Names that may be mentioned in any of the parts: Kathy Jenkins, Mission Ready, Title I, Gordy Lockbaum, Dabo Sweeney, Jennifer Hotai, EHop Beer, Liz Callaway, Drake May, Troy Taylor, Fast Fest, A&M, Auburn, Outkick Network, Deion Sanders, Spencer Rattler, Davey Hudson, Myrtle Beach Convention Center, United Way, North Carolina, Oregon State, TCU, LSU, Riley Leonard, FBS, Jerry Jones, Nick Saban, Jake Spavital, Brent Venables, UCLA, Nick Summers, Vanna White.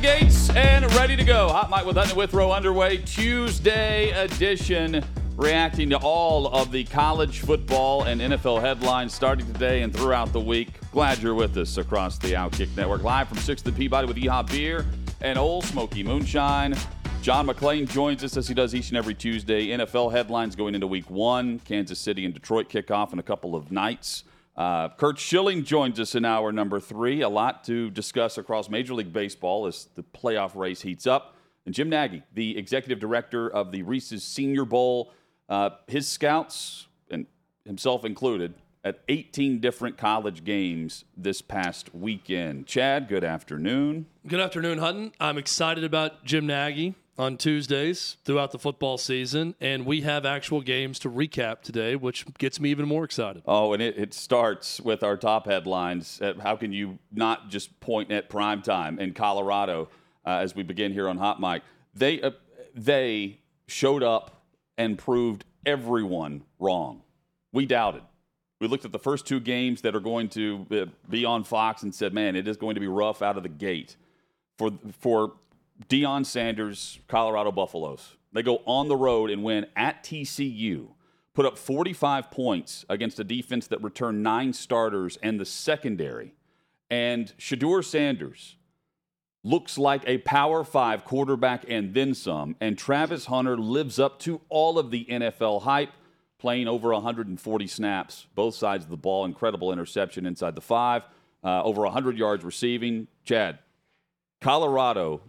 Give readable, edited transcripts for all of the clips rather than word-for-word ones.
Gates and ready to go. Hot Mike with Hutton Withrow underway. Tuesday edition, reacting to all of the college football and NFL headlines starting today and throughout the week. Glad you're with us across the Outkick Network. Live from 6th and Peabody with EHOP Beer and Old Smoky Moonshine. John McClain joins us as he does each and every Tuesday. NFL headlines going into week one. Kansas City and Detroit kickoff in a couple of nights. Kurt Schilling joins us in hour number three. A lot to discuss across Major League Baseball as the playoff race heats up. And Jim Nagy, the executive director of the Reese's Senior Bowl, his scouts, and himself included, at 18 different college games this past weekend. Chad, good afternoon. Good afternoon, Hutton. I'm excited about Jim Nagy on Tuesdays throughout the football season, and we have actual games to recap today, which gets me even more excited. Oh, and it starts with our top headlines. How can you not just point at primetime in Colorado as we begin here on Hot Mike? They showed up and proved everyone wrong. We doubted. We looked at the first two games that are going to be on Fox and said, man, it is going to be rough out of the gate for Deion Sanders, Colorado Buffaloes. They go on the road and win at TCU, put up 45 points against a defense that returned 9 starters and the secondary. And Shedeur Sanders looks like a Power 5 quarterback and then some. And Travis Hunter lives up to all of the NFL hype, playing over 140 snaps, both sides of the ball, incredible interception inside the 5, over 100 yards receiving. Chad, Colorado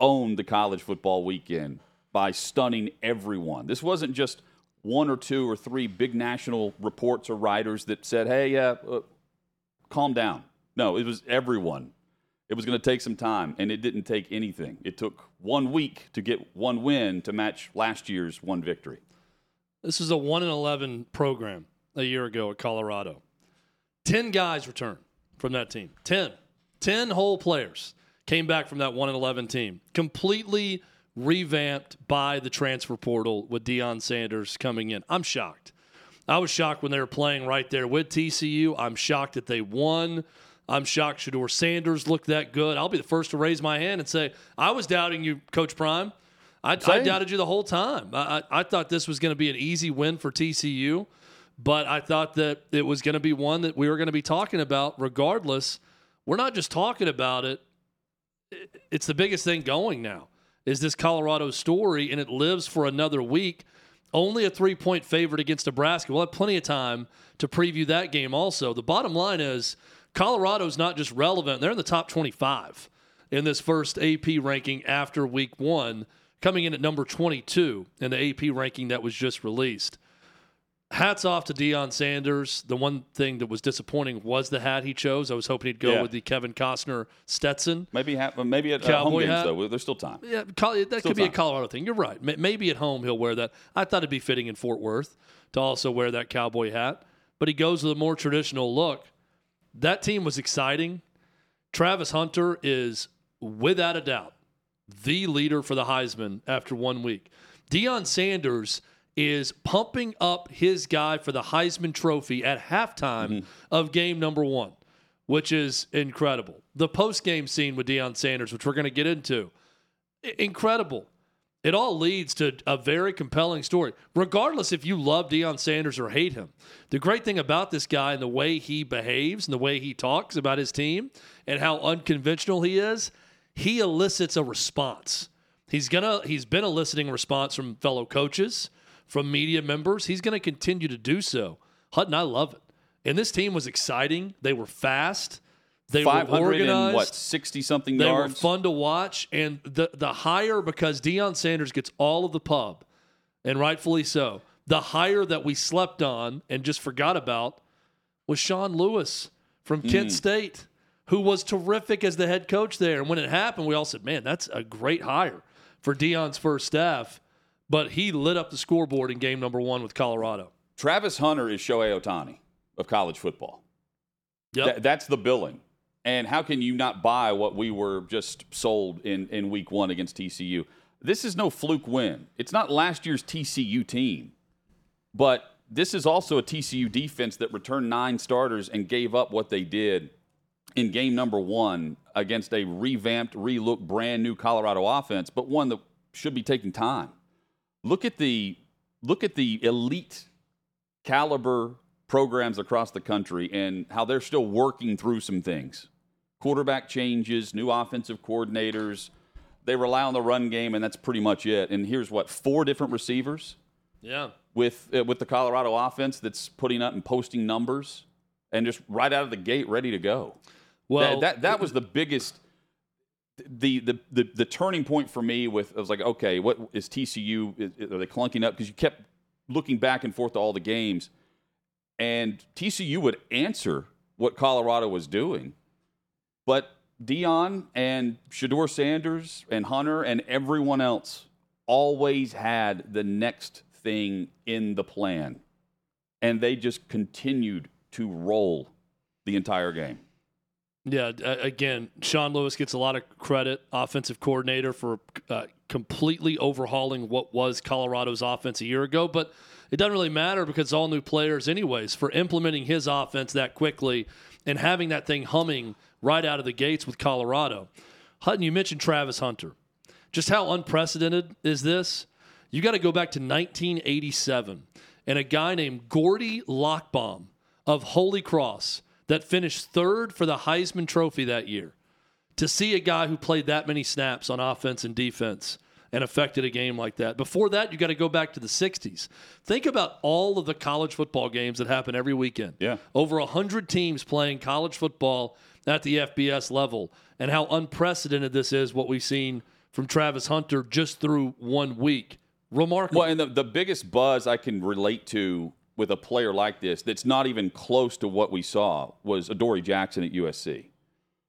owned the college football weekend by stunning everyone. This wasn't just one or two or three big national reports or writers that said, hey, calm down. No, it was everyone. It was going to take some time, and it didn't take anything. It took 1 week to get one win to match last year's one victory. This is a 1-11 program a year ago at Colorado. 10 guys returned from that team. 10 whole players came back from that 1-11 team, completely revamped by the transfer portal with Deion Sanders coming in. I'm shocked. I was shocked when they were playing right there with TCU. I'm shocked that they won. I'm shocked Shedeur Sanders looked that good. I'll be the first to raise my hand and say, I was doubting you, Coach Prime. I doubted you the whole time. I thought this was going to be an easy win for TCU, but I thought that it was going to be one that we were going to be talking about regardless. We're not just talking about it. It's the biggest thing going now is this Colorado story, and it lives for another week. Only a 3-point favorite against Nebraska. We'll have plenty of time to preview that game also. The bottom line is Colorado's not just relevant. They're in the top 25 in this first AP ranking after week one, coming in at number 22 in the AP ranking that was just released. Hats off to Deion Sanders. The one thing that was disappointing was the hat he chose. I was hoping he'd go with the Kevin Costner Stetson. Maybe at home games, though. There's still time. Yeah, that could be a Colorado thing. You're right. Maybe at home he'll wear that. I thought it'd be fitting in Fort Worth to also wear that cowboy hat. But he goes with a more traditional look. That team was exciting. Travis Hunter is, without a doubt, the leader for the Heisman after 1 week. Deion Sanders is pumping up his guy for the Heisman Trophy at halftime of game number one, which is incredible. The post-game scene with Deion Sanders, which we're going to get into, incredible. It all leads to a very compelling story, regardless if you love Deion Sanders or hate him. The great thing about this guy and the way he behaves and the way he talks about his team and how unconventional he is, he elicits a response. He's been eliciting a response from fellow coaches, from media members. He's going to continue to do so. Hutton, I love it. And this team was exciting. They were fast. They were organized. 60-something yards? They were fun to watch. And the higher, because Deion Sanders gets all of the pub, and rightfully so, the higher that we slept on and just forgot about was Sean Lewis from Kent State, who was terrific as the head coach there. And when it happened, we all said, man, that's a great hire for Deion's first staff. But he lit up the scoreboard in game number one with Colorado. Travis Hunter is Shohei Ohtani of college football. Yep. That's the billing. And how can you not buy what we were just sold in week one against TCU? This is no fluke win. It's not last year's TCU team. But this is also a TCU defense that returned 9 starters and gave up what they did in game number one against a revamped, relooked, brand-new Colorado offense, but one that should be taking time. Look at the elite caliber programs across the country and how they're still working through some things. Quarterback changes, new offensive coordinators. They rely on the run game, and that's pretty much it. And here's what, 4 different receivers? Yeah. With the Colorado offense that's putting up and posting numbers and just right out of the gate ready to go. Well, that was the biggest the turning point for me. I was like, okay, what is TCU? Are they clunking up? Because you kept looking back and forth to all the games, and TCU would answer what Colorado was doing, but Deion and Shedeur Sanders and Hunter and everyone else always had the next thing in the plan, and they just continued to roll the entire game. Yeah, again, Sean Lewis gets a lot of credit, offensive coordinator, for completely overhauling what was Colorado's offense a year ago, but it doesn't really matter because it's all new players anyways for implementing his offense that quickly and having that thing humming right out of the gates with Colorado. Hutton, you mentioned Travis Hunter. Just how unprecedented is this? You got to go back to 1987 and a guy named Gordy Lockbaum of Holy Cross that finished 3rd for the Heisman Trophy that year. To see a guy who played that many snaps on offense and defense and affected a game like that. Before that, you got to go back to the 60s. Think about all of the college football games that happen every weekend. Yeah. Over 100 teams playing college football at the FBS level, and how unprecedented this is, what we've seen from Travis Hunter just through one week. Remarkable. Well, and the biggest buzz I can relate to with a player like this that's not even close to what we saw was Adoree Jackson at USC,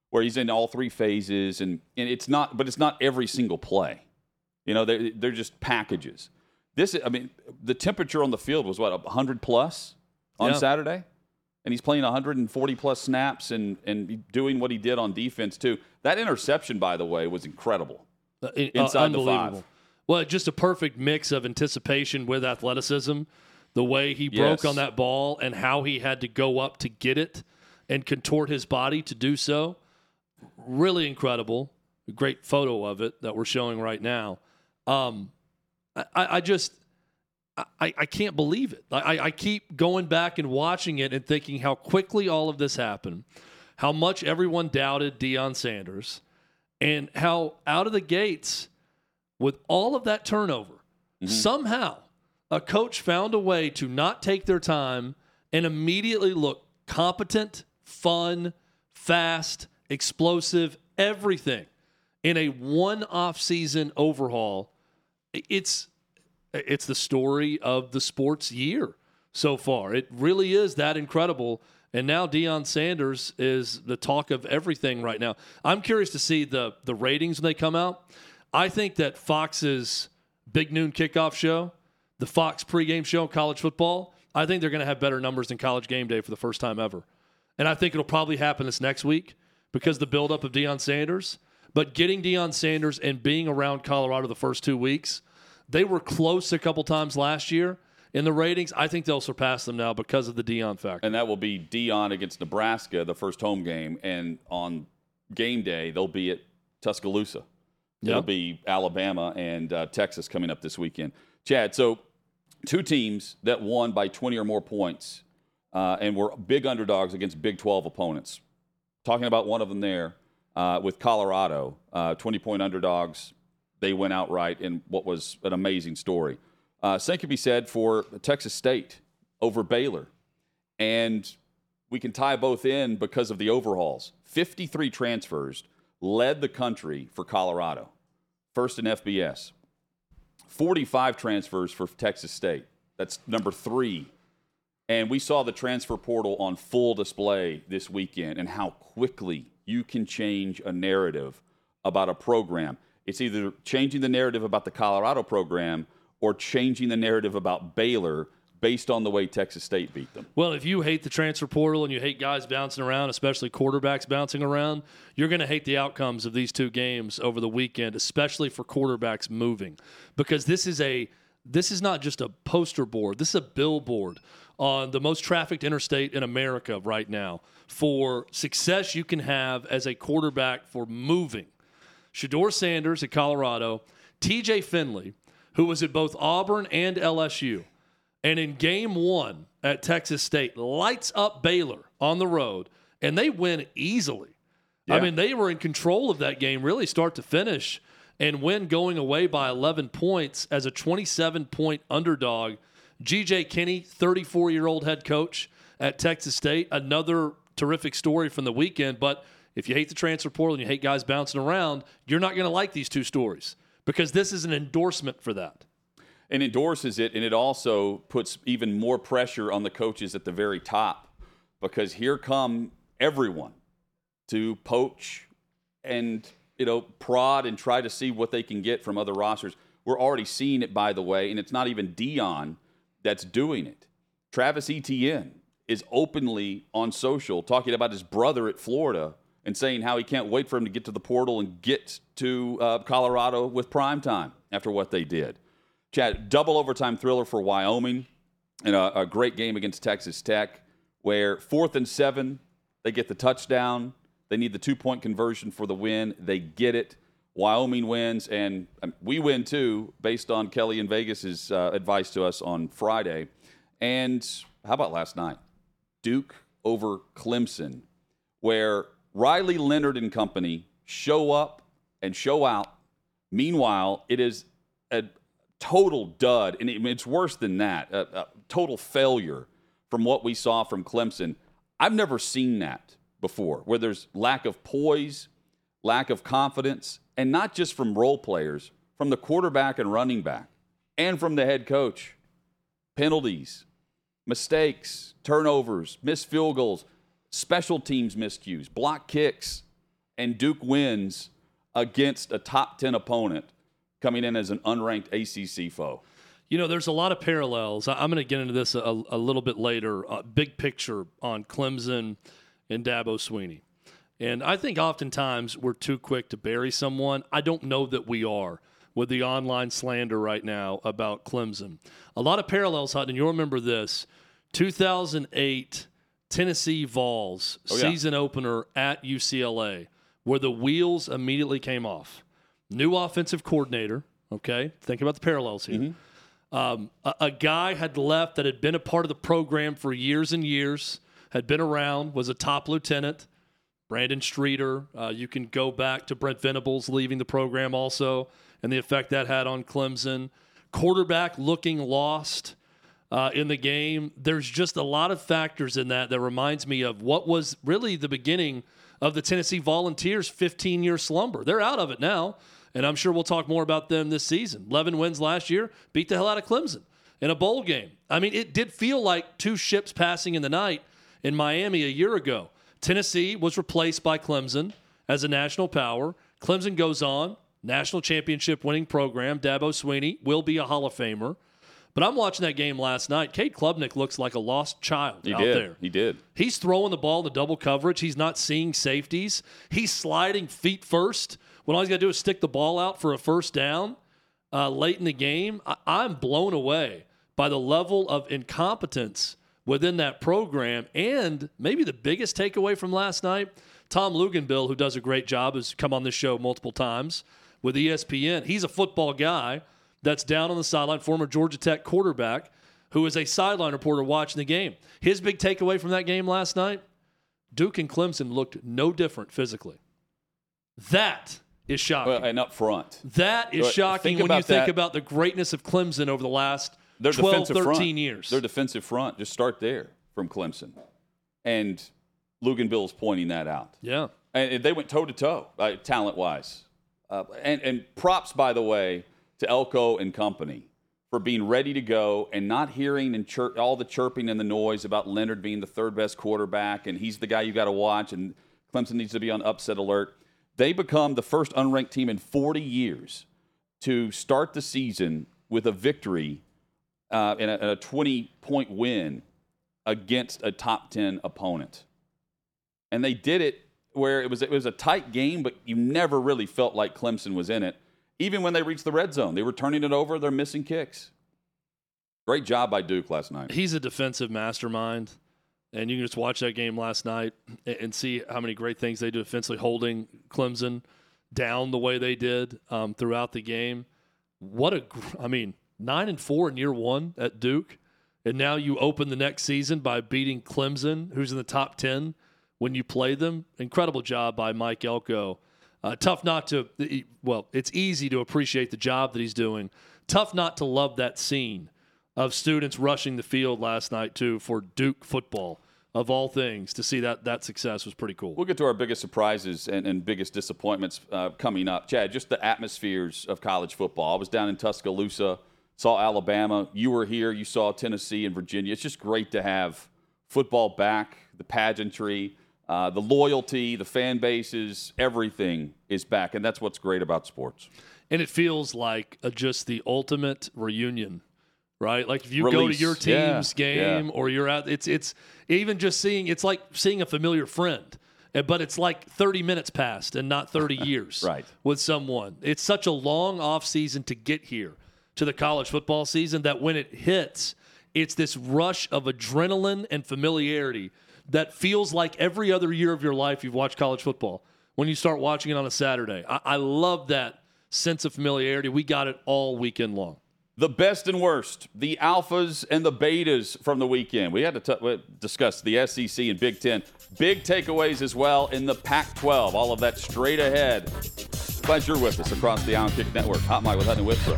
where he's in all 3 phases, and it's not every single play. You know, they're just packages. This, I mean, the temperature on the field was, what, 100-plus on Saturday? And he's playing 140-plus snaps and doing what he did on defense, too. That interception, by the way, was incredible. Inside the 5. Well, just a perfect mix of anticipation with athleticism, the way he broke on that ball and how he had to go up to get it and contort his body to do so. Really incredible. A great photo of it that we're showing right now. I can't believe it. I keep going back and watching it and thinking how quickly all of this happened, how much everyone doubted Deion Sanders, and how out of the gates, with all of that turnover, somehow a coach found a way to not take their time and immediately look competent, fun, fast, explosive, everything in a one off-season overhaul. It's the story of the sports year so far. It really is that incredible. And now Deion Sanders is the talk of everything right now. I'm curious to see the ratings when they come out. I think that Fox's Big Noon Kickoff show, the Fox pregame show in college football, I think they're going to have better numbers than College Game Day for the first time ever. And I think it'll probably happen this next week because the buildup of Deion Sanders. But getting Deion Sanders and being around Colorado the first 2 weeks, they were close a couple times last year in the ratings. I think they'll surpass them now because of the Deion factor. And that will be Deion against Nebraska, the first home game. And on game day, they'll be at Tuscaloosa. Yep. It'll be Alabama and Texas coming up this weekend. Chad, so 2 teams that won by 20 or more points and were big underdogs against Big 12 opponents. Talking about one of them there with Colorado, 20-point underdogs. They went outright in what was an amazing story. Same could be said for Texas State over Baylor. And we can tie both in because of the overhauls. 53 transfers led the country for Colorado, first in FBS. 45 transfers for Texas State. That's number 3. And we saw the transfer portal on full display this weekend and how quickly you can change a narrative about a program. It's either changing the narrative about the Colorado program or changing the narrative about Baylor based on the way Texas State beat them. Well, if you hate the transfer portal and you hate guys bouncing around, especially quarterbacks bouncing around, you're going to hate the outcomes of these two games over the weekend, especially for quarterbacks moving, because this is not just a poster board. This is a billboard on the most trafficked interstate in America right now for success you can have as a quarterback for moving. Shedeur Sanders at Colorado, TJ Finley, who was at both Auburn and LSU, and in game one at Texas State, lights up Baylor on the road, and they win easily. Yeah. I mean, they were in control of that game, really start to finish, and win going away by 11 points as a 27-point underdog. G.J. Kinney, 34-year-old head coach at Texas State, another terrific story from the weekend. But if you hate the transfer portal and you hate guys bouncing around, you're not going to like these two stories because this is an endorsement for that. And endorses it, and it also puts even more pressure on the coaches at the very top because here come everyone to poach and prod and try to see what they can get from other rosters. We're already seeing it, by the way, and it's not even Deion that's doing it. Travis Etienne is openly on social talking about his brother at Florida and saying how he can't wait for him to get to the portal and get to Colorado with prime time after what they did. Chad, double overtime thriller for Wyoming and a great game against Texas Tech where 4th and 7, they get the touchdown. They need the two-point conversion for the win. They get it. Wyoming wins, and we win too based on Kelly and Vegas's advice to us on Friday. And how about last night? Duke over Clemson, where Riley Leonard and company show up and show out. Meanwhile, it is a total dud, and it's worse than that, a total failure from what we saw from Clemson. I've never seen that before, where there's lack of poise, lack of confidence, and not just from role players, from the quarterback and running back, and from the head coach. Penalties, mistakes, turnovers, missed field goals, special teams miscues, block kicks, and Duke wins against a top 10 opponent coming in as an unranked ACC foe. There's a lot of parallels. I'm going to get into this a little bit later, big picture on Clemson and Dabo Sweeney. And I think oftentimes we're too quick to bury someone. I don't know that we are with the online slander right now about Clemson. A lot of parallels, Hutton. You'll remember this. 2008 Tennessee Vols season opener at UCLA, where the wheels immediately came off. New offensive coordinator, okay? Think about the parallels here. Mm-hmm. A guy had left that had been a part of the program for years and years, had been around, was a top lieutenant, Brandon Streeter. You can go back to Brent Venables leaving the program also and the effect that had on Clemson. Quarterback looking lost in the game. There's just a lot of factors in that reminds me of what was really the beginning of the Tennessee Volunteers' 15-year slumber. They're out of it now, and I'm sure we'll talk more about them this season. 11 wins last year, beat the hell out of Clemson in a bowl game. I mean, it did feel like two ships passing in the night in Miami a year ago. Tennessee was replaced by Clemson as a national power. Clemson goes on, national championship winning program. Dabo Sweeney will be a Hall of Famer. But I'm watching that game last night. Cade Klubnik looks like a lost child out there. He did. He's throwing the ball to double coverage. He's not seeing safeties. He's sliding feet first when all he's got to do is stick the ball out for a first down late in the game. I'm blown away by the level of incompetence within that program. And maybe the biggest takeaway from last night, Tom Luganville, who does a great job, has come on this show multiple times with ESPN. He's a football guy that's down on the sideline, former Georgia Tech quarterback, who is a sideline reporter watching the game. His big takeaway from that game last night, Duke and Clemson looked no different physically. That is shocking. Well, and up front. That is shocking when you think about the greatness of Clemson over the last 13 years. Their defensive front, just start there from Clemson. And Luganville's pointing that out. Yeah. And they went toe-to-toe, talent-wise. And props, by the way, to Elko and company for being ready to go and not hearing and all the chirping and the noise about Leonard being the third-best quarterback and he's the guy you got to watch and Clemson needs to be on upset alert. They become the first unranked team in 40 years to start the season with a victory and a 20-point win against a top 10 opponent. And they did it where it was a tight game, but you never really felt like Clemson was in it. Even when they reached the red zone, they were turning it over. They're missing kicks. Great job by Duke last night. He's a defensive mastermind. And you can just watch that game last night and see how many great things they do defensively, holding Clemson down the way they did throughout the game. 9-4 in year one at Duke. And now you open the next season by beating Clemson, who's in the top 10 when you play them. Incredible job by Mike Elko. Tough not to – well, it's easy to appreciate the job that he's doing. Tough not to love that scene of students rushing the field last night, too, for Duke football. Of all things, to see that success was pretty cool. We'll get to our biggest surprises and biggest disappointments coming up. Chad, just the atmospheres of college football. I was down in Tuscaloosa, saw Alabama. You were here. You saw Tennessee and Virginia. It's just great to have football back, the pageantry, the loyalty, the fan bases, everything is back, and that's what's great about sports. And it feels like just the ultimate reunion, right? Like if you go to your team's game or you're out, it's even just seeing, it's like seeing a familiar friend, but it's like 30 minutes past and not 30 years right. with someone. It's such a long off season to get here to the college football season that when it hits, it's this rush of adrenaline and familiarity that feels like every other year of your life you've watched college football when you start watching it on a Saturday. I love that sense of familiarity. We got it all weekend long. The best and worst, the alphas and the betas from the weekend. We had to discuss the SEC and Big Ten. Big takeaways as well in the Pac-12. All of that straight ahead. Glad you're with us across the Outkick Network. Hot Mike with Hutton and Withrow.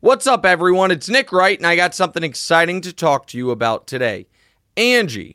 What's up, everyone? It's Nick Wright, and I got something exciting to talk to you about today. Angie,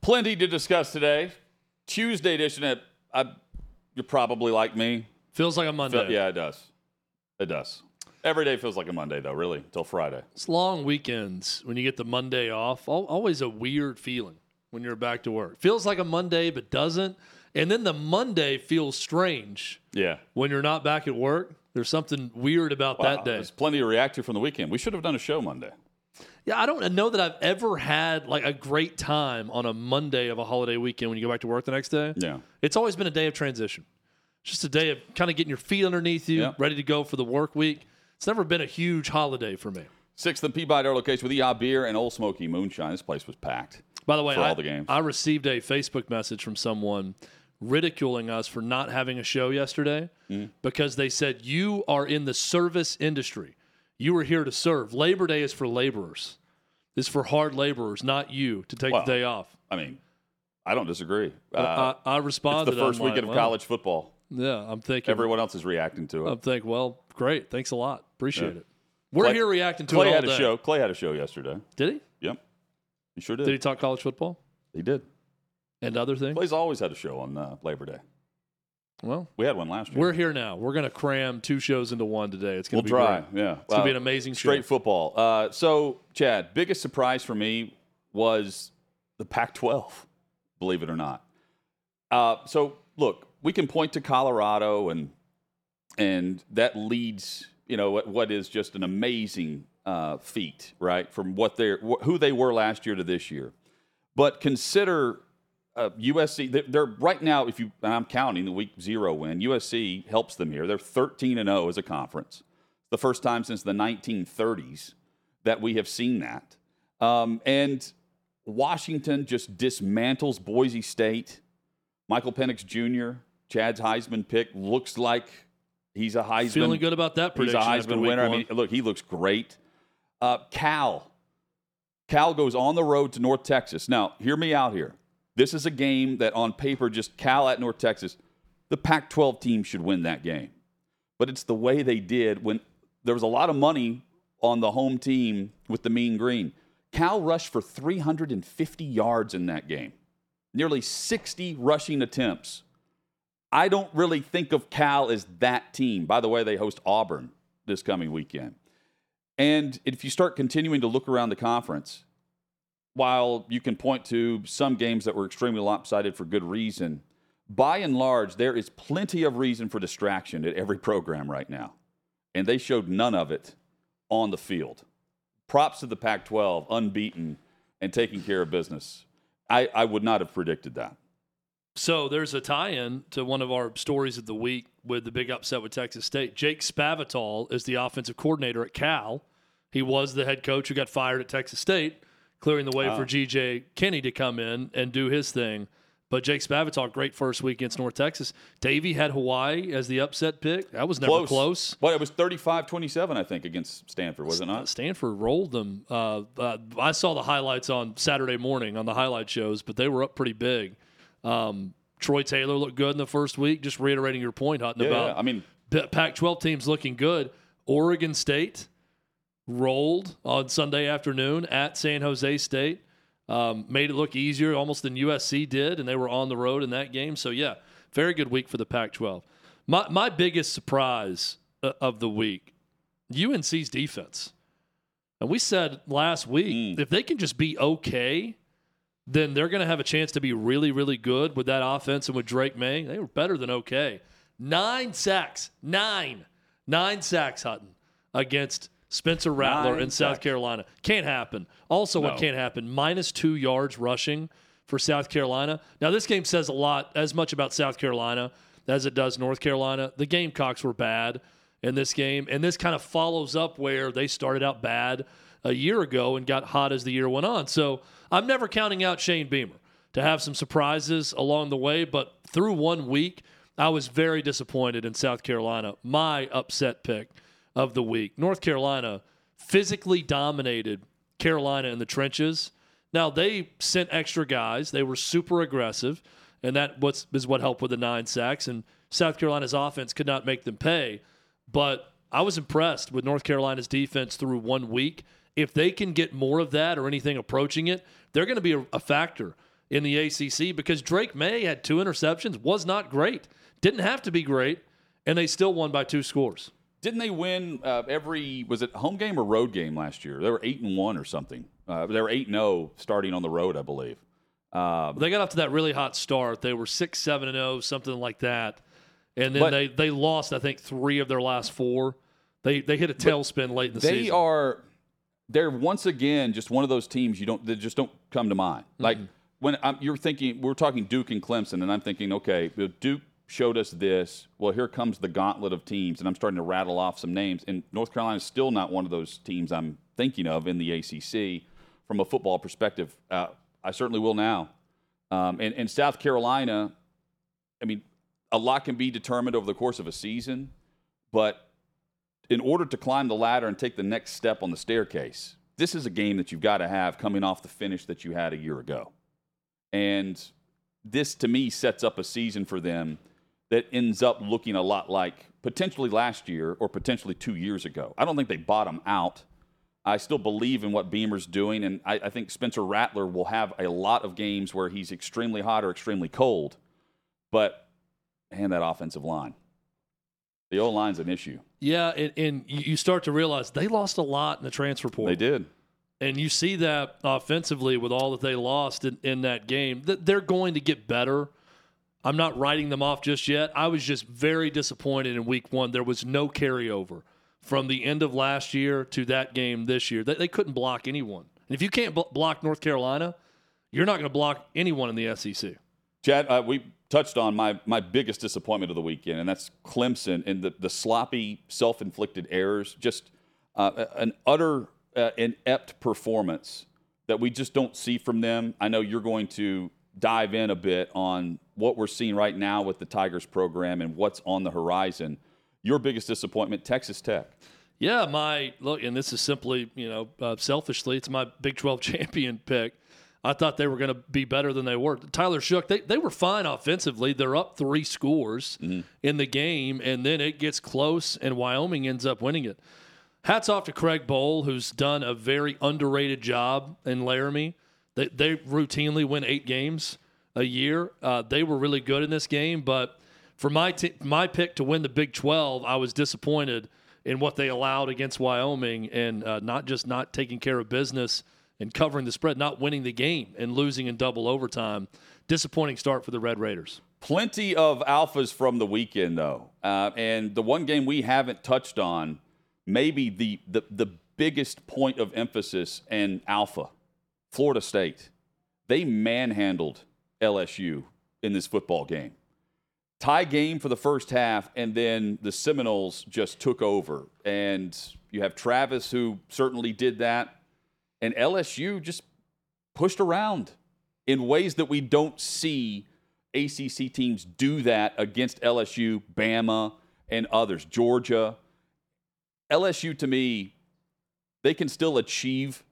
Plenty to discuss today. Tuesday edition. You're probably like me. Feels like a Monday. Yeah, it does. It does. Every day feels like a Monday, though, really, till Friday. It's long weekends when you get the Monday off. Always a weird feeling when you're back to work. Feels like a Monday, but doesn't. And then the Monday feels strange. Yeah. When you're not back at work, there's something weird about that day. There's plenty to react to from the weekend. We should have done a show Monday. Yeah, I don't know that I've ever had like a great time on a Monday of a holiday weekend when you go back to work the next day. Yeah. It's always been a day of transition. Just a day of kind of getting your feet underneath you, ready to go for the work week. It's never been a huge holiday for me. 6th and Peabody are located with EI Beer and Old Smoky Moonshine. This place was packed. By the way, for all the games. I received a Facebook message from someone ridiculing us for not having a show yesterday because they said, you are in the service industry. You are here to serve. Labor Day is for laborers. It's for hard laborers, not you, to take the day off. I mean, I don't disagree. I responded. It's the first weekend of college football. Yeah, I'm thinking. Everyone else is reacting to it. I'm thinking, great. Thanks a lot. Appreciate it. We're here reacting to it all day. Clay had a show yesterday. Did he? Yep. He sure did. Did he talk college football? He did. And other things? Clay's always had a show on Labor Day. Well, we had one last year. We're here now. We're going to cram two shows into one today. It's going to be great. Yeah. It's going to be an amazing show. Straight football. So, Chad, biggest surprise for me was the Pac-12, believe it or not. So, look, we can point to Colorado, and that leads, you know, what is just an amazing feat, right, from what they're who they were last year to this year. But consider USC. They're right now, if you I'm counting the week zero win, USC helps them here. They're 13-0 as a conference. The first time since the 1930s that we have seen that. And Washington just dismantles Boise State. Michael Penix Jr., Chad's Heisman pick, looks like he's a Heisman. Feeling good about that prediction. He's a Heisman winner. I mean, look, he looks great. Cal goes on the road to North Texas. Now, hear me out here. This is a game that on paper, just Cal at North Texas, the Pac-12 team should win that game. But it's the way they did when there was a lot of money on the home team with the mean green. Cal rushed for 350 yards in that game, nearly 60 rushing attempts. I don't really think of Cal as that team. By the way, they host Auburn this coming weekend. And if you start continuing to look around the conference, while you can point to some games that were extremely lopsided for good reason, by and large, there is plenty of reason for distraction at every program right now. And they showed none of it on the field. Props to the Pac-12, unbeaten and taking care of business. I would not have predicted that. So there's a tie-in to one of our stories of the week with the big upset with Texas State. Jake Spavital is the offensive coordinator at Cal. He was the head coach who got fired at Texas State, clearing the way for G.J. Kinney to come in and do his thing. But Jake Spavital, great first week against North Texas. Davey had Hawaii as the upset pick. That was never close. Well, it was 35-27, I think, against Stanford, was it not? Stanford rolled them. I saw the highlights on Saturday morning on the highlight shows, but they were up pretty big. Troy Taylor looked good in the first week. Just reiterating your point, Hutton, about I mean, Pac-12 teams looking good. Oregon State rolled on Sunday afternoon at San Jose State. Made it look easier almost than USC did, and they were on the road in that game. So, yeah, very good week for the Pac-12. My biggest surprise of the week, UNC's defense. And we said last week, if they can just be okay, then they're going to have a chance to be really, really good with that offense and with Drake May. They were better than okay. 9 sacks. 9 sacks, Hutton, against Spencer Rattler in South Carolina. Can't happen. Also, what can't happen, -2 yards rushing for South Carolina. Now, this game says a lot, as much about South Carolina as it does North Carolina. The Gamecocks were bad in this game, and this kind of follows up where they started out bad a year ago and got hot as the year went on. So I'm never counting out Shane Beamer to have some surprises along the way, but through 1 week, I was very disappointed in South Carolina, my upset pick of the week. North Carolina physically dominated Carolina in the trenches. Now, they sent extra guys. They were super aggressive, and that is what helped with the 9 sacks, and South Carolina's offense could not make them pay. But I was impressed with North Carolina's defense through 1 week. If they can get more of that or anything approaching it, they're going to be a factor in the ACC because Drake May had 2 interceptions, was not great, didn't have to be great, and they still won by 2 scores. Didn't they win was it home game or road game last year? They were 8-1 or something. They were 8-0 starting on the road, I believe. They got off to that really hot start. They were 6, 7-0, something like that. And then they lost, I think, 3 of their last 4. They hit a tailspin late in the season. They're once again just one of those teams that just don't come to mind. Mm-hmm. Like when you're thinking, we're talking Duke and Clemson, and I'm thinking, okay, Duke showed us this. Well, here comes the gauntlet of teams, and I'm starting to rattle off some names. And North Carolina is still not one of those teams I'm thinking of in the ACC from a football perspective. I certainly will now. And South Carolina, I mean, a lot can be determined over the course of a season, but in order to climb the ladder and take the next step on the staircase, this is a game that you've got to have coming off the finish that you had a year ago. And this, to me, sets up a season for them that ends up looking a lot like potentially last year or potentially 2 years ago. I don't think they bottom out. I still believe in what Beamer's doing, and I think Spencer Rattler will have a lot of games where he's extremely hot or extremely cold. But and that offensive line. The old line's an issue. Yeah, and you start to realize they lost a lot in the transfer portal. They did. And you see that offensively with all that they lost in that game. They're going to get better. I'm not writing them off just yet. I was just very disappointed in week one. There was no carryover from the end of last year to that game this year. They couldn't block anyone. And if you can't block North Carolina, you're not going to block anyone in the SEC. Chad, we touched on my biggest disappointment of the weekend, and that's Clemson and the sloppy, self-inflicted errors. Just an utter inept performance that we just don't see from them. I know you're going to dive in a bit on what we're seeing right now with the Tigers program and what's on the horizon. Your biggest disappointment, Texas Tech. Yeah, and this is simply, selfishly, it's my Big 12 champion pick. I thought they were going to be better than they were. Tyler Shook, they were fine offensively. They're up 3 scores in the game, and then it gets close, and Wyoming ends up winning it. Hats off to Craig Bowl, who's done a very underrated job in Laramie. They routinely win 8 games a year. They were really good in this game, but for my pick to win the Big 12, I was disappointed in what they allowed against Wyoming, and not just not taking care of business and covering the spread, not winning the game and losing in double overtime. Disappointing start for the Red Raiders. Plenty of alphas from the weekend, though. And the one game we haven't touched on, maybe the biggest point of emphasis and alpha, Florida State. They manhandled LSU in this football game. Tie game for the first half, and then the Seminoles just took over. And you have Travis, who certainly did that. And LSU just pushed around in ways that we don't see ACC teams do that against LSU, Bama, and others. Georgia. LSU, to me, they can still achieve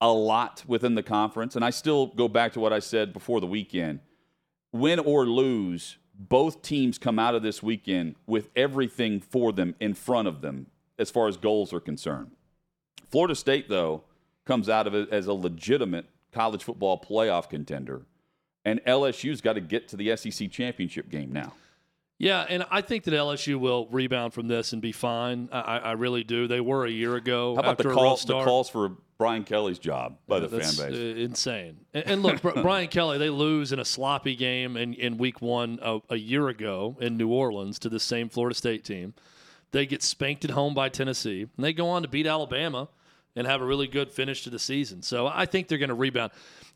a lot within the conference. And I still go back to what I said before the weekend. Win or lose, both teams come out of this weekend with everything for them in front of them as far as goals are concerned. Florida State, though, comes out of it as a legitimate college football playoff contender. And LSU's got to get to the SEC championship game now. Yeah, and I think that LSU will rebound from this and be fine. I really do. They were a year ago. How about the calls for Brian Kelly's job by the fan base? Insane. And look, Brian Kelly, they lose in a sloppy game in week one a year ago in New Orleans to the same Florida State team. They get spanked at home by Tennessee, and they go on to beat Alabama and have a really good finish to the season. So I think they're going to rebound.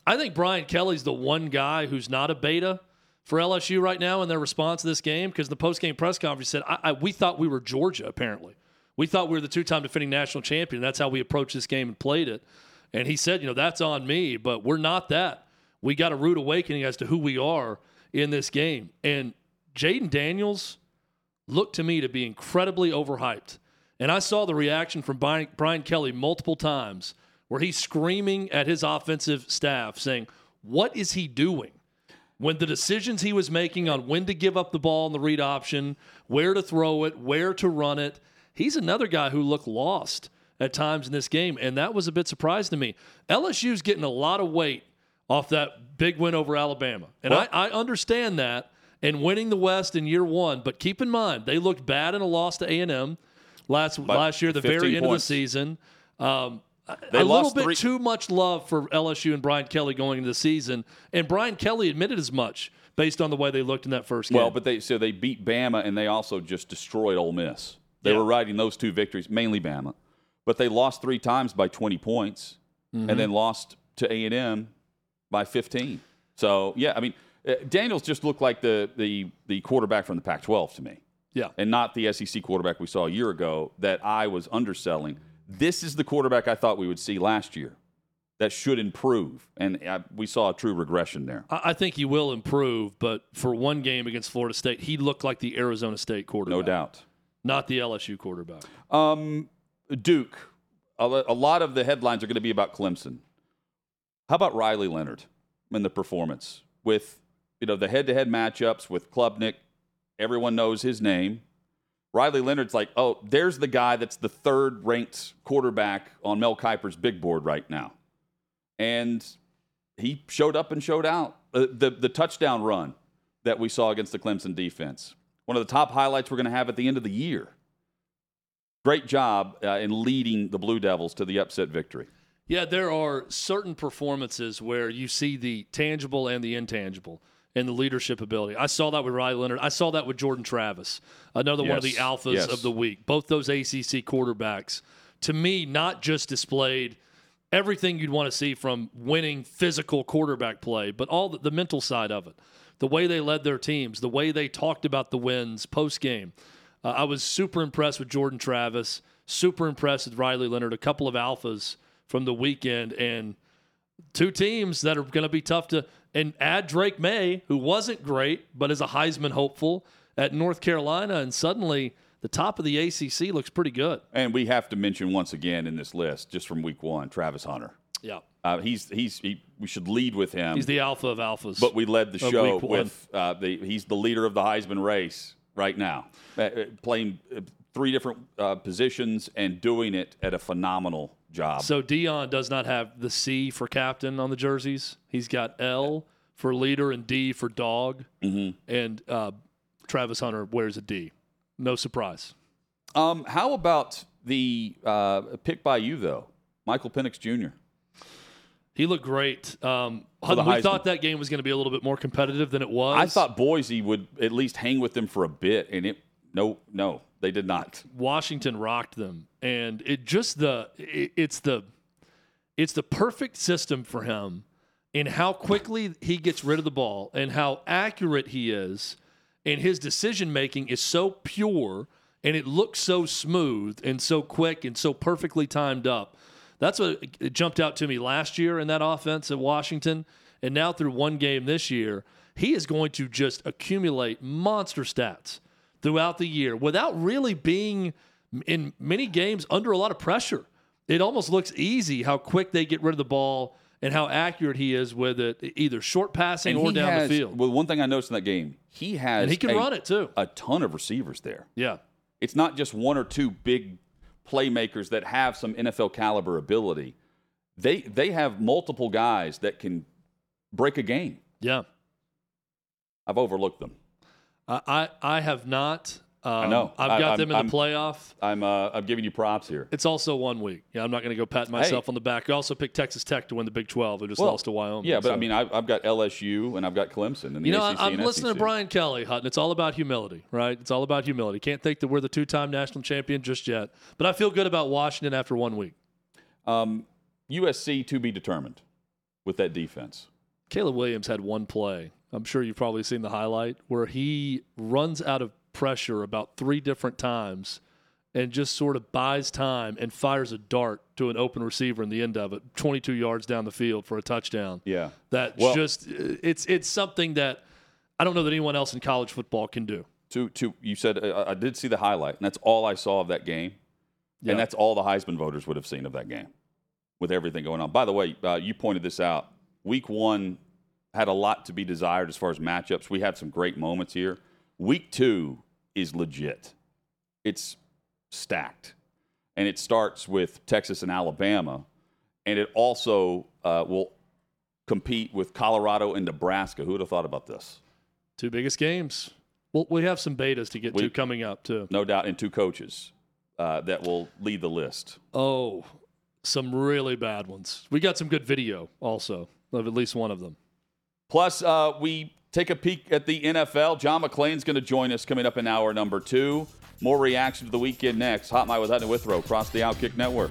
I think Brian Kelly's the one guy who's not a beta for LSU right now in their response to this game, because the post-game press conference said, we thought we were Georgia, apparently. We thought we were the two-time defending national champion. That's how we approached this game and played it. And he said, that's on me, but we're not that. We got a rude awakening as to who we are in this game. And Jaden Daniels looked to me to be incredibly overhyped. And I saw the reaction from Brian Kelly multiple times where he's screaming at his offensive staff saying, what is he doing? When the decisions he was making on when to give up the ball in the read option, where to throw it, where to run it, he's another guy who looked lost at times in this game, and that was a bit surprising to me. LSU's getting a lot of weight off that big win over Alabama, and I understand that, and winning the West in year one, but keep in mind, they looked bad in a loss to A&M last year, the very end points of the season. They a little bit too much love for LSU and Brian Kelly going into the season, and Brian Kelly admitted as much based on the way they looked in that first game. Well, but they beat Bama, and they also just destroyed Ole Miss. They were riding those two victories, mainly Bama, but they lost 3 times by 20 points, and then lost to A&M by 15. So yeah, I mean, Daniels just looked like the quarterback from the Pac-12 to me. Yeah, and not the SEC quarterback we saw a year ago that I was underselling. This is the quarterback I thought we would see last year that should improve, and we saw a true regression there. I think he will improve, but for one game against Florida State, he looked like the Arizona State quarterback. No doubt. Not the LSU quarterback. Duke, a lot of the headlines are going to be about Clemson. How about Riley Leonard and the performance? With the head-to-head matchups with Klubnik, everyone knows his name. Riley Leonard's like, oh, there's the guy that's the 3rd-ranked quarterback on Mel Kiper's big board right now. And he showed up and showed out. The touchdown run that we saw against the Clemson defense. One of the top highlights we're going to have at the end of the year. Great job in leading the Blue Devils to the upset victory. Yeah, there are certain performances where you see the tangible and the intangible and the leadership ability. I saw that with Riley Leonard. I saw that with Jordan Travis, another one of the alphas of the week. Both those ACC quarterbacks, to me, not just displayed everything you'd want to see from winning physical quarterback play, but all the mental side of it, the way they led their teams, the way they talked about the wins post-game. I was super impressed with Jordan Travis, super impressed with Riley Leonard, a couple of alphas from the weekend, and two teams that are going to be tough to – and add Drake May, who wasn't great but is a Heisman hopeful at North Carolina, and suddenly the top of the ACC looks pretty good. And we have to mention once again in this list, just from week one, Travis Hunter. Yeah. We should lead with him. He's the alpha of alphas. But we led the show with he's the leader of the Heisman race right now, playing three different positions and doing it at a phenomenal job. So Deion does not have the C for captain on the jerseys. He's got L for leader and D for dog. Mm-hmm. And Travis Hunter wears a D. No surprise. How about the pick by you, though? Michael Penix Jr. He looked great. We thought that game was going to be a little bit more competitive than it was. I thought Boise would at least hang with them for a bit, and no, they did not. Washington rocked them, and it's the perfect system for him in how quickly he gets rid of the ball and how accurate he is, and his decision making is so pure, and it looks so smooth and so quick and so perfectly timed up. That's what it jumped out to me last year in that offense at Washington. And now through one game this year, he is going to just accumulate monster stats throughout the year without really being in many games under a lot of pressure. It almost looks easy how quick they get rid of the ball and how accurate he is with it, either short passing or down the field. Well, one thing I noticed in that game, he can run it too. A ton of receivers there. Yeah. It's not just one or two big playmakers that have some NFL caliber ability. They have multiple guys that can break a game. Yeah. I've overlooked them. I have not. I know. I've got them in the playoff. I'm giving you props here. It's also 1 week. Yeah, I'm not going to go pat myself on the back. I also picked Texas Tech to win the Big 12, who just lost to Wyoming. Yeah, but so. I mean, I've got LSU and I've got Clemson. And ACC I'm listening to Brian Kelly, Hutton. It's all about humility, right? It's all about humility. Can't think that we're the two-time national champion just yet. But I feel good about Washington after 1 week. USC to be determined with that defense. Caleb Williams had one play. I'm sure you've probably seen the highlight where he runs out of pressure about three different times and just sort of buys time and fires a dart to an open receiver in the end of it, 22 yards down the field for a touchdown. Yeah. It's something that I don't know that anyone else in college football can do. You said, I did see the highlight, and that's all I saw of that game. Yep. And that's all the Heisman voters would have seen of that game with everything going on. By the way, you pointed this out. Week one had a lot to be desired as far as matchups. We had some great moments here. Week two is legit. It's stacked. And it starts with Texas and Alabama. And it also will compete with Colorado and Nebraska. Who would have thought about this? Two biggest games. Well, we have some betas to get to coming up, too. No doubt. And two coaches that will lead the list. Oh, some really bad ones. We got some good video also of at least one of them. Plus, we take a peek at the NFL. John McClain's going to join us coming up in hour number two. More reaction to the weekend next. Hot Mike with Hutton and Withrow across the Outkick Network.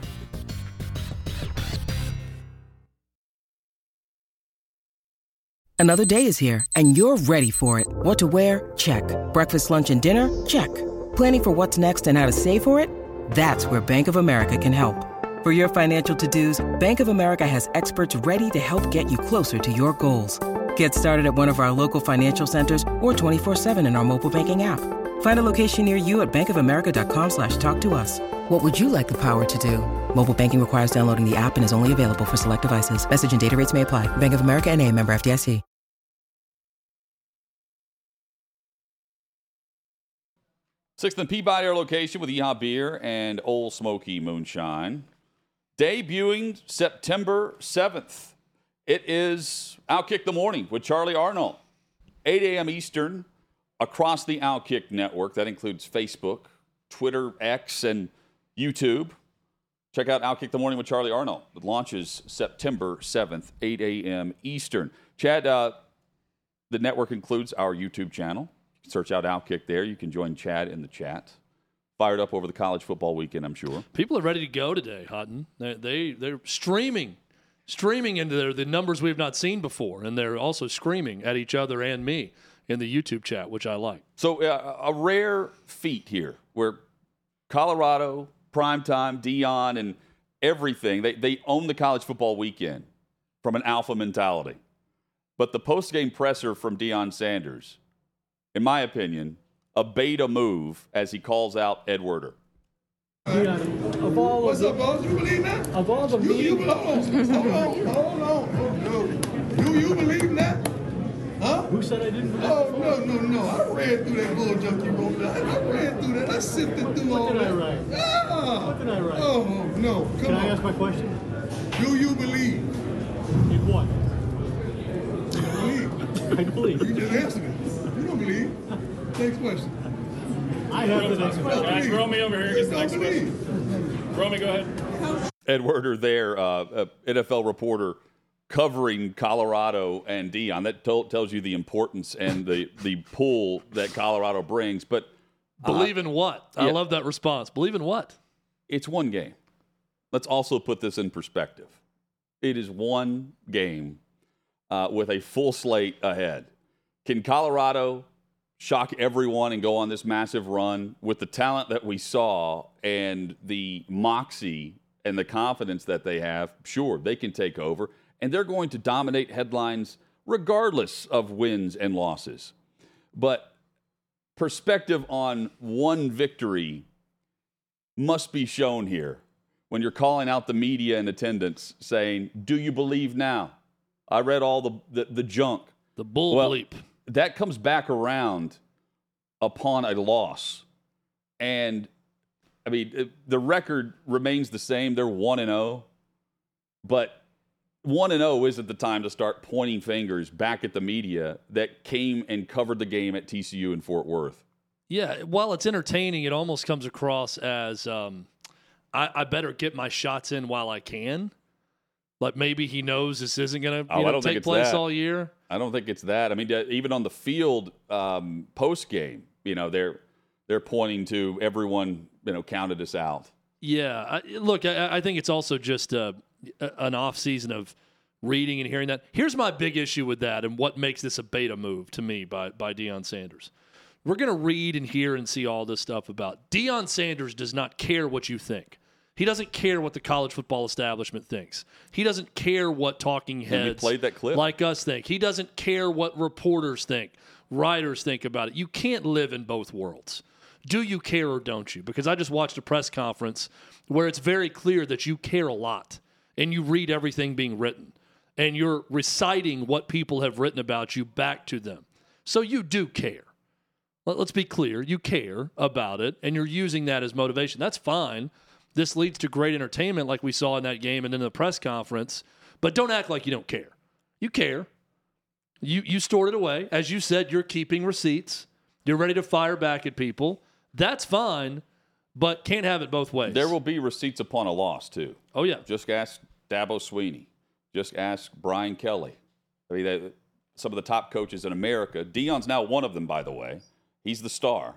Another day is here, and you're ready for it. What to wear? Check. Breakfast, lunch, and dinner? Check. Planning for what's next and how to save for it? That's where Bank of America can help. For your financial to-dos, Bank of America has experts ready to help get you closer to your goals. Get started at one of our local financial centers or 24/7 in our mobile banking app. Find a location near you at bankofamerica.com/talktous. What would you like the power to do? Mobile banking requires downloading the app and is only available for select devices. Message and data rates may apply. Bank of America N.A., member FDIC. Sixth and Peabody, our location with Yeehaw Beer and Old Smoky Moonshine. Debuting September 7th. It is Outkick the Morning with Charlie Arnold. 8 a.m. Eastern across the Outkick Network. That includes Facebook, Twitter, X, and YouTube. Check out Outkick the Morning with Charlie Arnold. It launches September 7th, 8 a.m. Eastern. Chad, the network includes our YouTube channel. You can search out Outkick there. You can join Chad in the chat. Fired up over the college football weekend, I'm sure. People are ready to go today, Hutton. They're streaming into the numbers we've not seen before, and they're also screaming at each other and me in the YouTube chat, which I like. So a rare feat here where Colorado, primetime, Deion, and everything, they own the college football weekend from an alpha mentality. But the postgame presser from Deion Sanders, in my opinion, a beta move as he calls out Ed Werder. What's up, boss? You believe that? Of all the Hold on. Do you believe that? Huh? Who said I didn't believe that? No. I read through that bull jump you wrote. I read through that. I sifted through all that. What did I write? Oh, no. Come on. Can I ask my question? Do you believe? In what? I believe. I believe. You just answered it. You don't believe. Next question. I have the next question. Guys, throw me over here. Gets the next question. Throw me, go ahead. Ed Werder there, NFL reporter covering Colorado and Deion. That tells you the importance and the pull that Colorado brings. But believe in what? Yeah. I love that response. Believe in what? It's one game. Let's also put this in perspective. It is one game with a full slate ahead. Can Colorado shock everyone and go on this massive run with the talent that we saw and the moxie and the confidence that they have? Sure, they can take over, and they're going to dominate headlines regardless of wins and losses. But perspective on one victory must be shown here when you're calling out the media in attendance saying, do you believe now? I read all the junk. The bull bleep. That comes back around upon a loss. And, I mean, the record remains the same. They're 1-0. But 1-0 isn't the time to start pointing fingers back at the media that came and covered the game at TCU in Fort Worth. Yeah, while it's entertaining, it almost comes across as I better get my shots in while I can. Like maybe he knows this isn't going to take place all year. I don't think it's that. I mean, even on the field post game, you know, they're pointing to everyone, you know, counted us out. Yeah, I think it's also just an off season of reading and hearing that. Here's my big issue with that, and what makes this a beta move to me by Deion Sanders. We're gonna read and hear and see all this stuff about Deion Sanders does not care what you think. He doesn't care what the college football establishment thinks. He doesn't care what talking heads like us think. He doesn't care what reporters think, writers think about it. You can't live in both worlds. Do you care or don't you? Because I just watched a press conference where it's very clear that you care a lot and you read everything being written and you're reciting what people have written about you back to them. So you do care. Let's be clear. You care about it and you're using that as motivation. That's fine. This leads to great entertainment like we saw in that game and in the press conference. But don't act like you don't care. You care. You stored it away. As you said, you're keeping receipts. You're ready to fire back at people. That's fine, but can't have it both ways. There will be receipts upon a loss, too. Oh, yeah. Just ask Dabo Sweeney. Just ask Brian Kelly. I mean, some of the top coaches in America. Deion's now one of them, by the way. He's the star.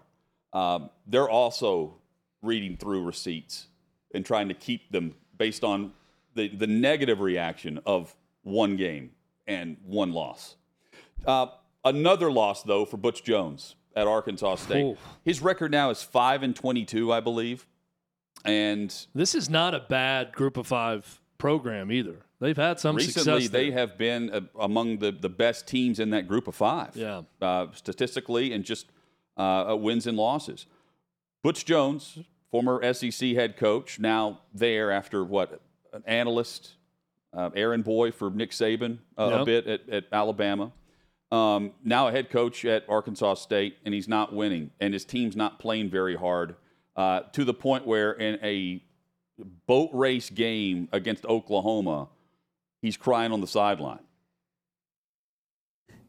They're also reading through receipts and trying to keep them based on the negative reaction of one game and one loss. Another loss, though, for Butch Jones at Arkansas State. Ooh. His record now is 5-22, I believe. And this is not a bad Group of Five program either. They've had some success. Recently, they have been among the best teams in that Group of Five, statistically and just wins and losses. Butch Jones, former SEC head coach, now there after, an analyst, errand boy for Nick Saban a bit at Alabama. Now a head coach at Arkansas State, and he's not winning, and his team's not playing very hard to the point where in a boat race game against Oklahoma, he's crying on the sideline.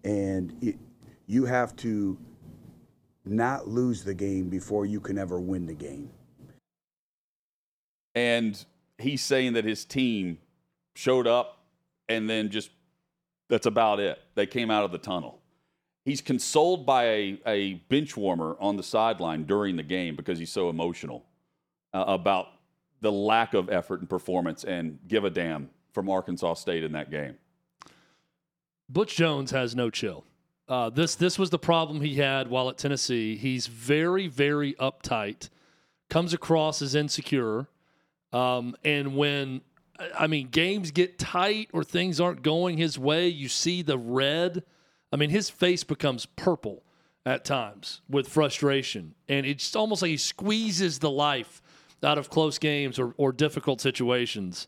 And you have to not lose the game before you can ever win the game. And he's saying that his team showed up and then just, that's about it. They came out of the tunnel. He's consoled by a bench warmer on the sideline during the game because he's so emotional about the lack of effort and performance and give a damn from Arkansas State in that game. Butch Jones has no chill. This was the problem he had while at Tennessee. He's very, very uptight, comes across as insecure, and when games get tight or things aren't going his way, you see the red. I mean, his face becomes purple at times with frustration, and it's almost like he squeezes the life out of close games or difficult situations.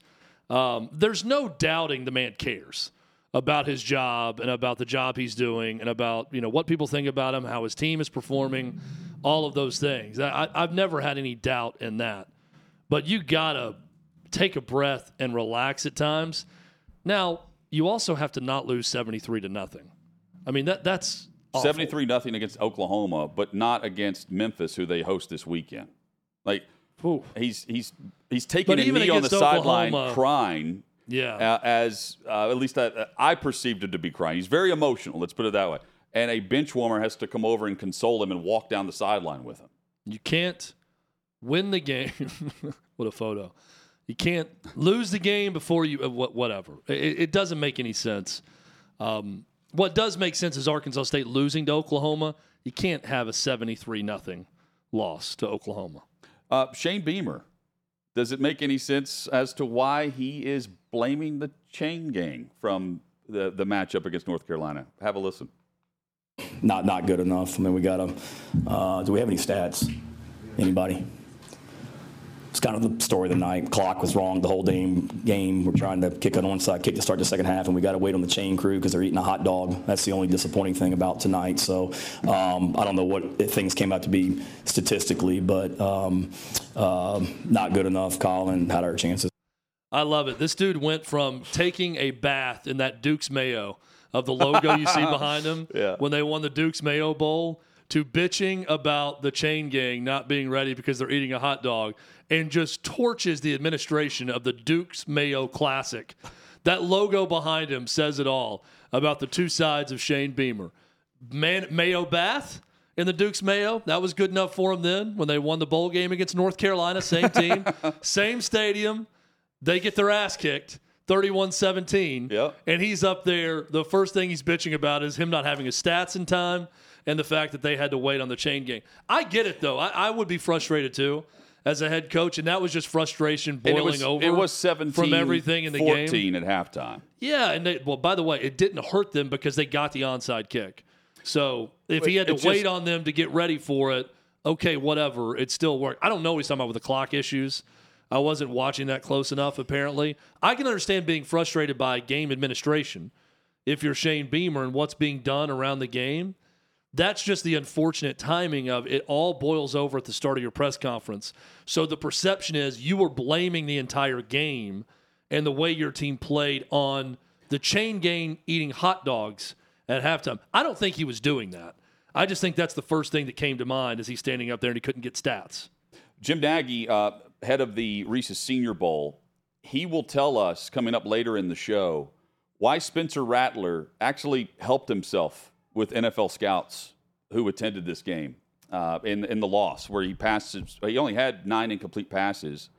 There's no doubting the man cares about his job and about the job he's doing and about, you know, what people think about him, how his team is performing, all of those things. I've never had any doubt in that. But you got to take a breath and relax at times. Now, you also have to not lose 73-0. I mean, that's awful. 73-0 against Oklahoma, but not against Memphis, who they host this weekend. Like, ooh. He's taking a knee on the sideline crying. Yeah. At least I perceived him to be crying. He's very emotional, let's put it that way. And a bench warmer has to come over and console him and walk down the sideline with him. You can't win the game. What a photo. You can't lose the game before you whatever. It doesn't make any sense. What does make sense is Arkansas State losing to Oklahoma. You can't have a 73-0 loss to Oklahoma. Shane Beamer, does it make any sense as to why he is blaming the chain gang from the matchup against North Carolina? Have a listen. Not good enough. I mean, we got them. Do we have any stats? Anybody? It's kind of the story of the night. Clock was wrong the whole game. We're trying to kick an onside kick to start the second half, and we got to wait on the chain crew because they're eating a hot dog. That's the only disappointing thing about tonight. So I don't know what things came out to be statistically, but not good enough. Colin had our chances. I love it. This dude went from taking a bath in that Duke's Mayo of the logo you see behind him when they won the Duke's Mayo Bowl to bitching about the chain gang not being ready because they're eating a hot dog, and just torches the administration of the Duke's Mayo Classic. That logo behind him says it all about the two sides of Shane Beamer. Mayo bath in the Duke's Mayo, that was good enough for him then when they won the bowl game against North Carolina, same team, same stadium. They get their ass kicked, 31-17, and he's up there. The first thing he's bitching about is him not having his stats in time and the fact that they had to wait on the chain gang. I get it, though. I would be frustrated, too, as a head coach, and that was just frustration boiling over. It was 17 from everything in the 14 game. 14 at halftime. Yeah, and by the way, it didn't hurt them because they got the onside kick. So if he had to wait on them to get ready for it, okay, whatever, it still worked. I don't know what he's talking about with the clock issues. I wasn't watching that close enough, apparently. I can understand being frustrated by game administration if you're Shane Beamer and what's being done around the game. That's just the unfortunate timing of it all boils over at the start of your press conference. So the perception is you were blaming the entire game and the way your team played on the chain gang eating hot dogs at halftime. I don't think he was doing that. I just think that's the first thing that came to mind as he's standing up there and he couldn't get stats. Jim Nagy, head of the Reese's Senior Bowl, he will tell us coming up later in the show why Spencer Rattler actually helped himself with NFL scouts who attended this game in the loss, where he only had 9 incomplete passes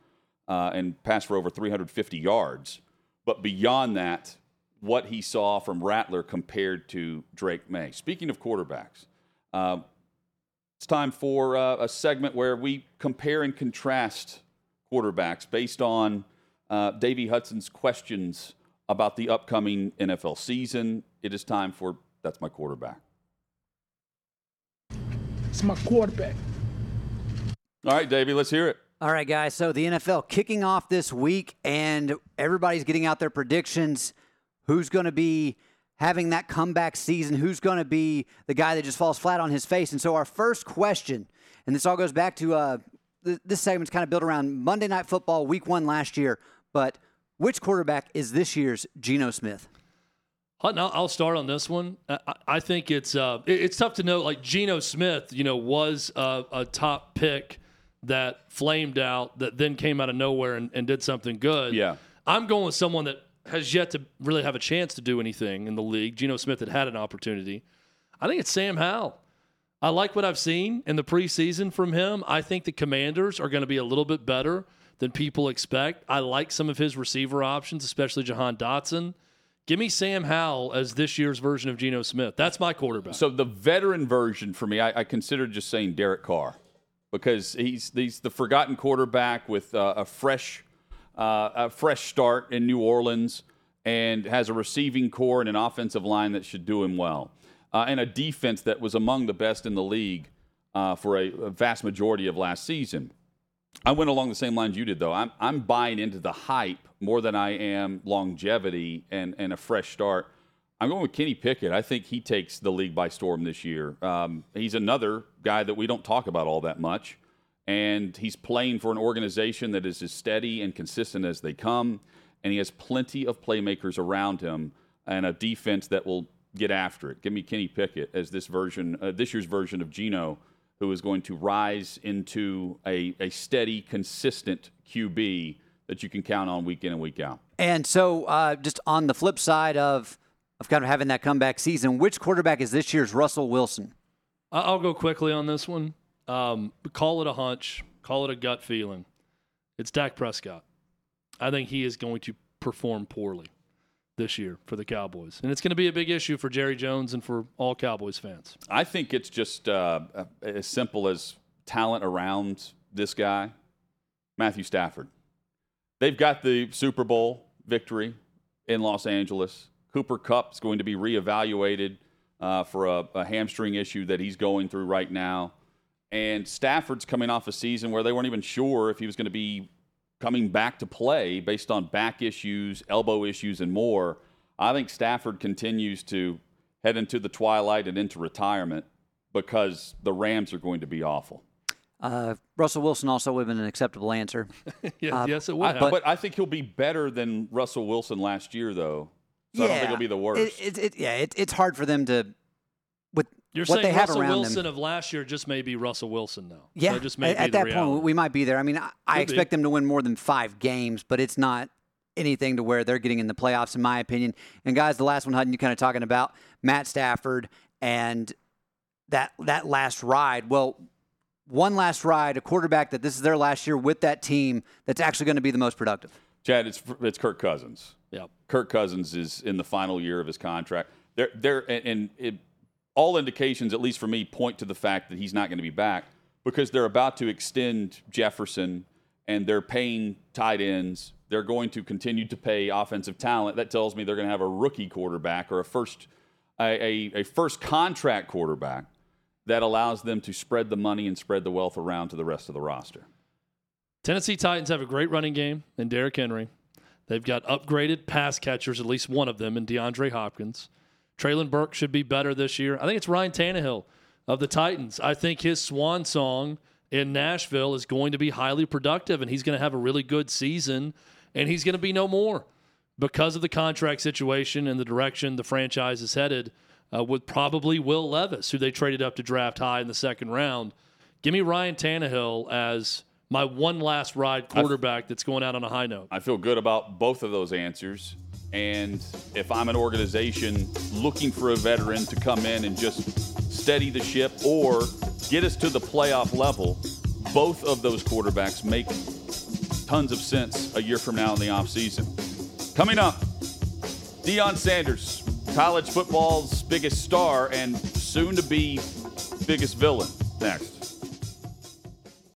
and passed for over 350 yards. But beyond that, what he saw from Rattler compared to Drake May. Speaking of quarterbacks, it's time for a segment where we compare and contrast quarterbacks based on Davey Hudson's questions about the upcoming NFL season. It is time for That's My Quarterback. It's my quarterback. All right, Davey, let's hear it. All right, guys. So the NFL kicking off this week, and everybody's getting out their predictions. Who's going to be having that comeback season, who's going to be the guy that just falls flat on his face? And so our first question, and this all goes back to this segment's kind of built around Monday Night Football Week 1 last year, but which quarterback is this year's Geno Smith? Hutton, I'll start on this one. I think it's tough to know. Like Geno Smith, was a top pick that flamed out, that then came out of nowhere and did something good. Yeah, I'm going with someone that has yet to really have a chance to do anything in the league. Geno Smith had an opportunity. I think it's Sam Howell. I like what I've seen in the preseason from him. I think the Commanders are going to be a little bit better than people expect. I like some of his receiver options, especially Jahan Dotson. Give me Sam Howell as this year's version of Geno Smith. That's my quarterback. So the veteran version for me, I considered just saying Derek Carr because he's the forgotten quarterback with a fresh start in New Orleans and has a receiving core and an offensive line that should do him well and a defense that was among the best in the league for a vast majority of last season. I went along the same lines you did, though. I'm buying into the hype more than I am longevity and a fresh start. I'm going with Kenny Pickett. I think he takes the league by storm this year. He's another guy that we don't talk about all that much, and he's playing for an organization that is as steady and consistent as they come, and he has plenty of playmakers around him and a defense that will get after it. Give me Kenny Pickett as this year's version of Geno, who is going to rise into a steady, consistent QB that you can count on week in and week out. And so just on the flip side of kind of having that comeback season, which quarterback is this year's Russell Wilson? I'll go quickly on this one. Call it a hunch. Call it a gut feeling. It's Dak Prescott. I think he is going to perform poorly this year for the Cowboys. And it's going to be a big issue for Jerry Jones and for all Cowboys fans. I think it's just as simple as talent around this guy, Matthew Stafford. They've got the Super Bowl victory in Los Angeles. Cooper Kupp's going to be reevaluated for a hamstring issue that he's going through right now. And Stafford's coming off a season where they weren't even sure if he was going to be coming back to play based on back issues, elbow issues, and more. I think Stafford continues to head into the twilight and into retirement because the Rams are going to be awful. Russell Wilson also would have been an acceptable answer. Yes, it would. But I think he'll be better than Russell Wilson last year, though. So yeah, I don't think he'll be the worst. It's hard for them to – with You're what saying they Russell have around Wilson them. Of last year just may be Russell Wilson now. Yeah, so just may at that reality. Point, we might be there. I mean, I expect them to win more than 5 games, but it's not anything to where they're getting in the playoffs, in my opinion. And, guys, the last one, Hutton, you're kind of talking about Matt Stafford and that last ride. Well, one last ride, a quarterback that this is their last year with that team that's actually going to be the most productive. Chad, it's Kirk Cousins. Yeah, Kirk Cousins is in the final year of his contract. All indications, at least for me, point to the fact that he's not going to be back because they're about to extend Jefferson and they're paying tight ends. They're going to continue to pay offensive talent. That tells me they're going to have a rookie quarterback or a first contract quarterback that allows them to spread the money and spread the wealth around to the rest of the roster. Tennessee Titans have a great running game in Derrick Henry. They've got upgraded pass catchers, at least one of them, in DeAndre Hopkins. Traylon Burke should be better this year. I think it's Ryan Tannehill of the Titans. I think his swan song in Nashville is going to be highly productive, and he's going to have a really good season, and he's going to be no more because of the contract situation and the direction the franchise is headed with probably Will Levis, who they traded up to draft high in the second round. Give me Ryan Tannehill as my one last ride quarterback that's going out on a high note. I feel good about both of those answers. And if I'm an organization looking for a veteran to come in and just steady the ship or get us to the playoff level, both of those quarterbacks make tons of sense a year from now in the offseason. Coming up, Deion Sanders, college football's biggest star and soon-to-be biggest villain. Next.